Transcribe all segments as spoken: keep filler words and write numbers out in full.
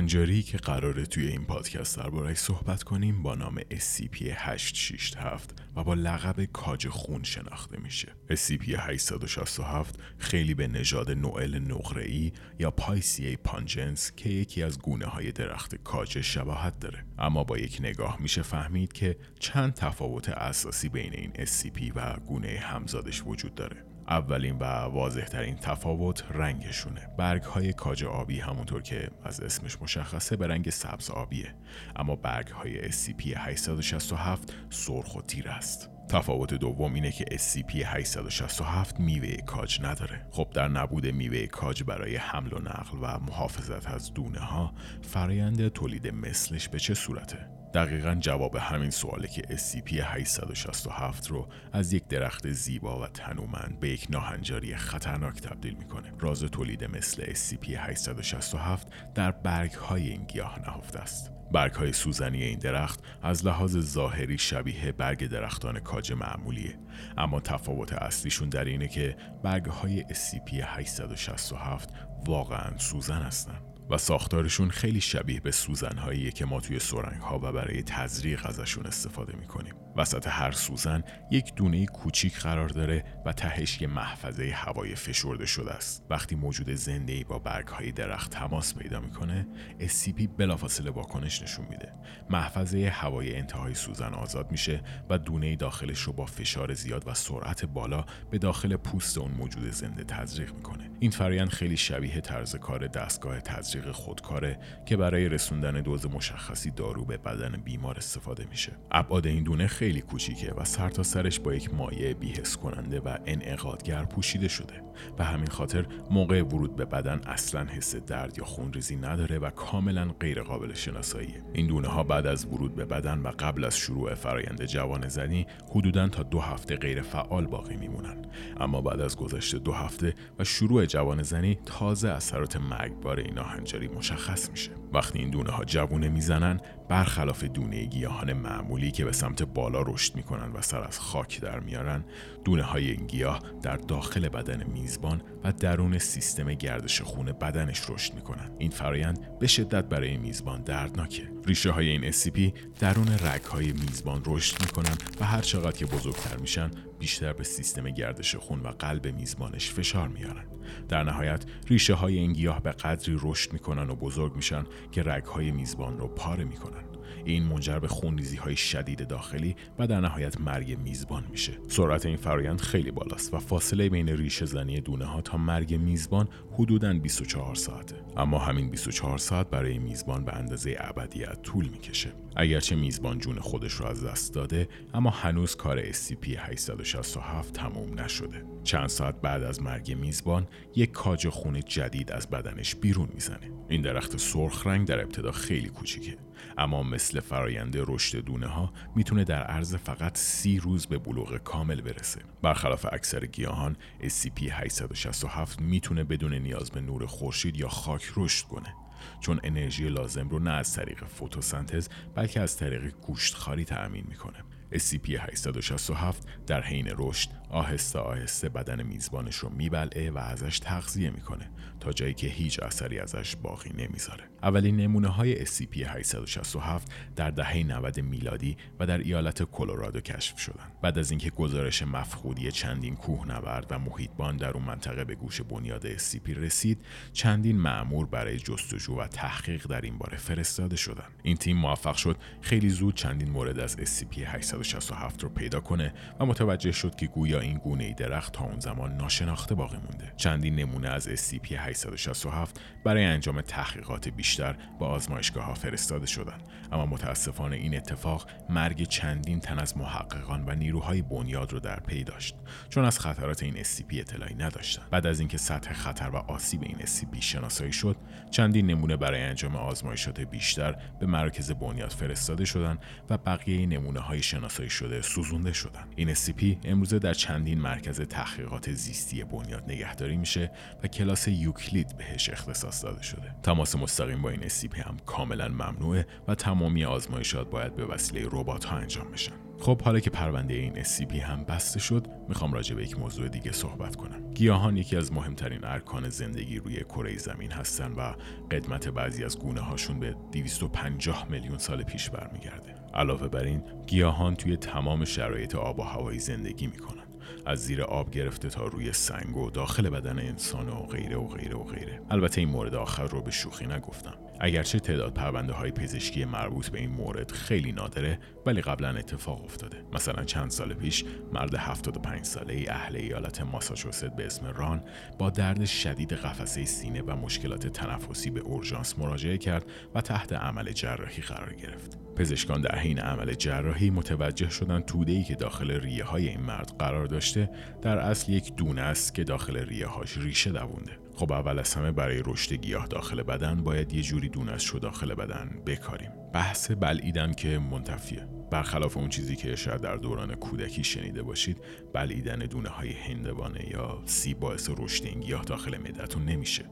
ناهنجاری که قراره توی این پادکست درباره‌اش صحبت کنیم با نام اس سی پی هشت شش هفت و با لقب کاج خون شناخته میشه. اس سی پی هشت شش هفت خیلی به نژاد نوئل نقره‌ای یا پایسیه پانجنس که یکی از گونه‌های درخت کاج شباهت داره، اما با یک نگاه میشه فهمید که چند تفاوت اساسی بین این اس سی پی و گونه همزادش وجود داره. اولین و واضح ترین تفاوت رنگشونه. برگ های کاج آبی همونطور که از اسمش مشخصه به رنگ سبز آبیه، اما برگ های اس سی پی هشت شش هفت سرخ و تیره است. تفاوت دوم اینه که اس سی پی هشت شش هفت میوه کاج نداره. خب در نبود میوه کاج برای حمل و نقل و محافظت از دونه ها، فرآیند تولید مثلش به چه صورته؟ دقیقاً جواب همین سواله که اس سی پی هشت شش هفت رو از یک درخت زیبا و تنومند به یک ناهنجاری خطرناک تبدیل میکنه. راز تولید مثل اس سی پی هشت شش هفت در برگ‌های این گیاه نهفته است. برگ‌های سوزنی این درخت از لحاظ ظاهری شبیه برگ درختان کاج معمولیه، اما تفاوت اصلیشون در اینه که برگ‌های اس سی پی هشت شش هفت واقعاً سوزن هستن و ساختارشون خیلی شبیه به سوزن‌هاییه که ما توی سرنگ‌ها و برای تزریق ازشون استفاده می‌کنیم. وسط هر سوزن یک دونه کوچیک قرار داره و تهش یه محفظه هوای فشرده شده است. وقتی موجود زنده‌ای با برگ‌های درخت تماس پیدا می‌کنه، اس سی پی بلافاصله واکنش نشون میده. محفظه هوای انتهای سوزن آزاد میشه و دونه‌ای داخلش رو با فشار زیاد و سرعت بالا به داخل پوست اون موجود زنده تزریق می‌کنه. این فرآیند خیلی شبیه طرز کار دستگاه تزریق خودکاره که برای رسوندن دوز مشخصی دارو به بدن بیمار استفاده میشه. ابعاد این دونه خیلی کوچیکه و سر تا سرش با یک مایع بی‌حس کننده و انعقادگر پوشیده شده. به همین خاطر موقع ورود به بدن اصلا حس درد یا خونریزی نداره و کاملا غیر قابل شناساییه. این دونه ها بعد از ورود به بدن و قبل از شروع فرآیند جوانه‌زنی حدوداً تا دو هفته غیر فعال باقی میمونن، اما بعد از گذشت دو هفته و شروع جوانه‌زنی تازه اثرات مرگبار این جری مشخص میشه. وقتی این دونه ها جوونه میزنن، برخلاف دونه گیاهان معمولی که به سمت بالا رشد میکنن و سر از خاک در میارن، دونه های این گیاه در داخل بدن میزبان و درون سیستم گردش خون بدنش رشد میکنن. این فرآیند به شدت برای میزبان دردناکه. ریشه های این اس سی پی درون رگ های میزبان رشد میکنن و هر چقدر که بزرگتر میشن بیشتر به سیستم گردش خون و قلب میزبانش فشار میارن. در نهایت ریشه های این گیاه به قدری رشد میکنن و بزرگ میشن که رگ های میزبان رو پاره میکنن. این منجر به خونریزی های شدید داخلی و در نهایت مرگ میزبان میشه. سرعت این فرآیند خیلی بالاست و فاصله بین ریشه زنی دونه ها تا مرگ میزبان حدوداً بیست و چهار ساعته، اما همین بیست و چهار ساعت برای میزبان به اندازه ابدیت طول میکشه. اگرچه میزبان جون خودش رو از دست داده، اما هنوز کار اس سی پی هشت شش هفت تموم نشده. چند ساعت بعد از مرگ میزبان، یک کاج خون جدید از بدنش بیرون میزنه. این درخت سرخ رنگ در ابتدا خیلی کوچیکه، اما مثل فرآیند رشد دونه ها میتونه در عرض فقط سی روز به بلوغ کامل برسه. برخلاف اکثر گیاهان، اس سی پی هشت شش هفت میتونه بدون نیاز به نور خورشید یا خاک رشد کنه، چون انرژی لازم رو نه از طریق فتوسنتز بلکه از طریق گوشتخواری تأمین میکنه. اس سی پی هشت شش هفت در حین رشد آهسته آهسته بدن میزبانش رو میبلعه و ازش تغذیه میکنه تا جایی که هیچ اثری ازش باقی نمیذاره. اولین نمونه های اس سی پی هشت شش هفت در دهه نود میلادی و در ایالت کلرادو کشف شدن. بعد از اینکه گزارش مفقودی چندین کوهنورد و محیطبان در اون منطقه به گوش بنیاد اس سی پی رسید، چندین مأمور برای جستجو و تحقیق در این باره فرستاده شدن. این تیم موفق شد خیلی زود چندین مورد از اس سی پی هشت شش هفت رو پیدا کنه و متوجه شد که گویا این گونه درخت تا اون زمان ناشناخته باقی مونده. چندین نمونه از اس سی پی هشت شش هفت برای انجام تحقیقات بیشتر به آزمایشگاه‌ها فرستاده شدند، اما متاسفانه این اتفاق مرگ چندین تن از محققان و نیروهای بنیاد رو در پی داشت، چون از خطرات این اس سی پی اطلاعی نداشتند. بعد از اینکه سطح خطر و آسیب این اس سی پی شناسایی شد، چندین نمونه برای انجام آزمایشات بیشتر به مراکز بنیاد فرستاده شدند و بقیه نمونه‌های شناسایی شده سوزونده شدند. این اس سی پی امروزه در چندین مرکز تحقیقات زیستی بنیاد نگهداری میشه و کلاس یوکلید بهش اختصاص داده شده. تماس مستقیم با این اس سی پی هم کاملا ممنوعه و تمامی آزمایشات باید به وسیله ربات‌ها انجام بشن. خب حالا که پرونده این اس سی پی هم بسته شد، میخوام راجع به یک موضوع دیگه صحبت کنم. گیاهان یکی از مهمترین ارکان زندگی روی کره زمین هستن و قدمت بعضی از گونه هاشون به دویست و پنجاه میلیون سال پیش برمیگرده. علاوه بر این، گیاهان توی تمام شرایط آب و هوایی زندگی میکنن. از زیر آب گرفته تا روی سنگ و داخل بدن انسان و غیره و غیره و غیره. البته این مورد آخر رو به شوخی نگفتم. اگرچه تعداد پرونده های پزشکی مربوط به این مورد خیلی نادره، ولی قبلا اتفاق افتاده. مثلا چند سال پیش مرد هفتاد و پنج ساله اهل ایالت ماساچوست به اسم ران با درد شدید قفسه سینه و مشکلات تنفسی به اورژانس مراجعه کرد و تحت عمل جراحی قرار گرفت. پزشکان در حین عمل جراحی متوجه شدند توده‌ای که داخل ریه های این مرد قرار داشته در اصل یک دونه است که داخل ریه هاش ریشه دوونده. خب اول از همه برای رشد گیاه داخل بدن باید یه جوری دونش رو داخل بدن بکاریم. بحث بلعیدن که منتفیه. برخلاف اون چیزی که شاید در دوران کودکی شنیده باشید، بلعیدن دونه های هندوانه یا سیب باعث رشد این گیاه داخل معده‌تون نمیشه.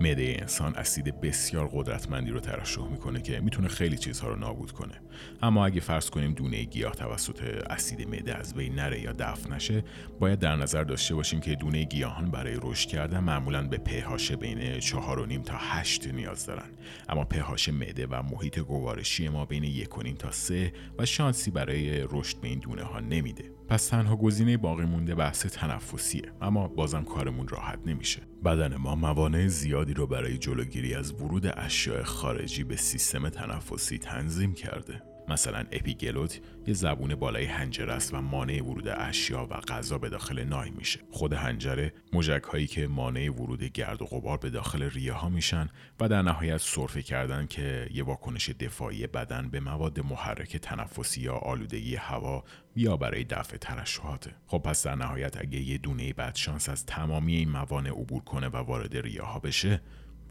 معده انسان اسید بسیار قدرتمندی رو ترشح میکنه که میتونه خیلی چیزها رو نابود کنه. اما اگه فرض کنیم دونه گیاه توسط اسید معده از بین نره یا دفع نشه، باید در نظر داشته باشیم که دونه گیاهان برای رشد کردن معمولاً به پهاش بین چهار و نیم تا هشت نیاز دارن، اما پهاش معده و محیط گوارشی ما بین یک و نیم تا سه و شانسی برای رشد به این دونه ها نمیده. پس تنها گزینه باقی مونده بحث تنفسیه، اما بازم کارمون راحت نمیشه. بدن ما موانع زیادی رو برای جلوگیری از ورود اشیاء خارجی به سیستم تنفسی تنظیم کرده. مثلا اپیگلوت یه زبون بالای حنجره است و مانع ورود اشیا و غذا به داخل نای میشه. خود حنجره مژک‌هایی که مانع ورود گرد و غبار به داخل ریه ها میشن و در نهایت سرفه کردن که یه واکنش دفاعی بدن به مواد محرک تنفسی یا آلودگی هوا یا برای دفع ترشحاته. خب پس در نهایت اگه یه دونه بدشانس از تمامی این موانع عبور کنه و وارد ریه ها بشه،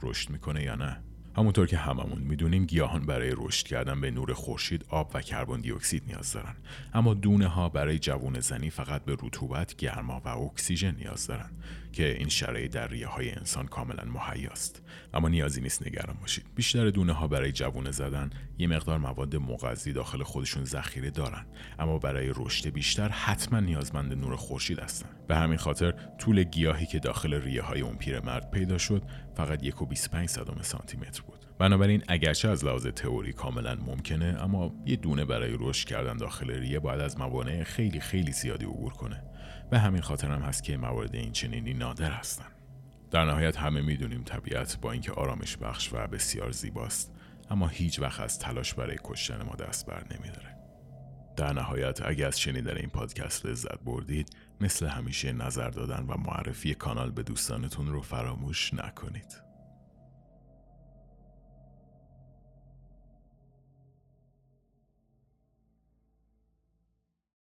رشد میکنه یا نه؟ همونطور که هممون میدونیم گیاهان برای رشد کردن به نور خورشید آب و کربن دی اکسید نیاز دارن، اما دونه ها برای جوون زنی فقط به رطوبت، گرما و اکسیژن نیاز دارن که این شرایط در ریه های انسان کاملا مهیاست. اما نیازی نیست نگران باشید، بیشتر دونه ها برای جوون زدن یه مقدار مواد مغذی داخل خودشون ذخیره دارن، اما برای رشد بیشتر حتما نیازمند نور خورشید هستن. به همین خاطر طول گیاهی که داخل ریه های اون پیرمرد پیدا شد فقط یک و بیست و پنج صدم سانتی متر بود. بنابراین اگرچه از لحاظ تئوری کاملا ممکنه، اما یه دونه برای رشد کردن داخل ریه باید از موانع خیلی خیلی زیادی عبور کنه. به همین خاطر هم هست که موارد این چنینی نادر هستن. در نهایت همه میدونیم طبیعت با اینکه آرامش بخش و بسیار زیباست، اما هیچ وقت از تلاش برای کشتن ما دست بر نمیداره. در نهایت اگه از شنیدن این پادکست لذت بردید، مثل همیشه نظر دادن و معرفی کانال به دوستانتون رو فراموش نکنید.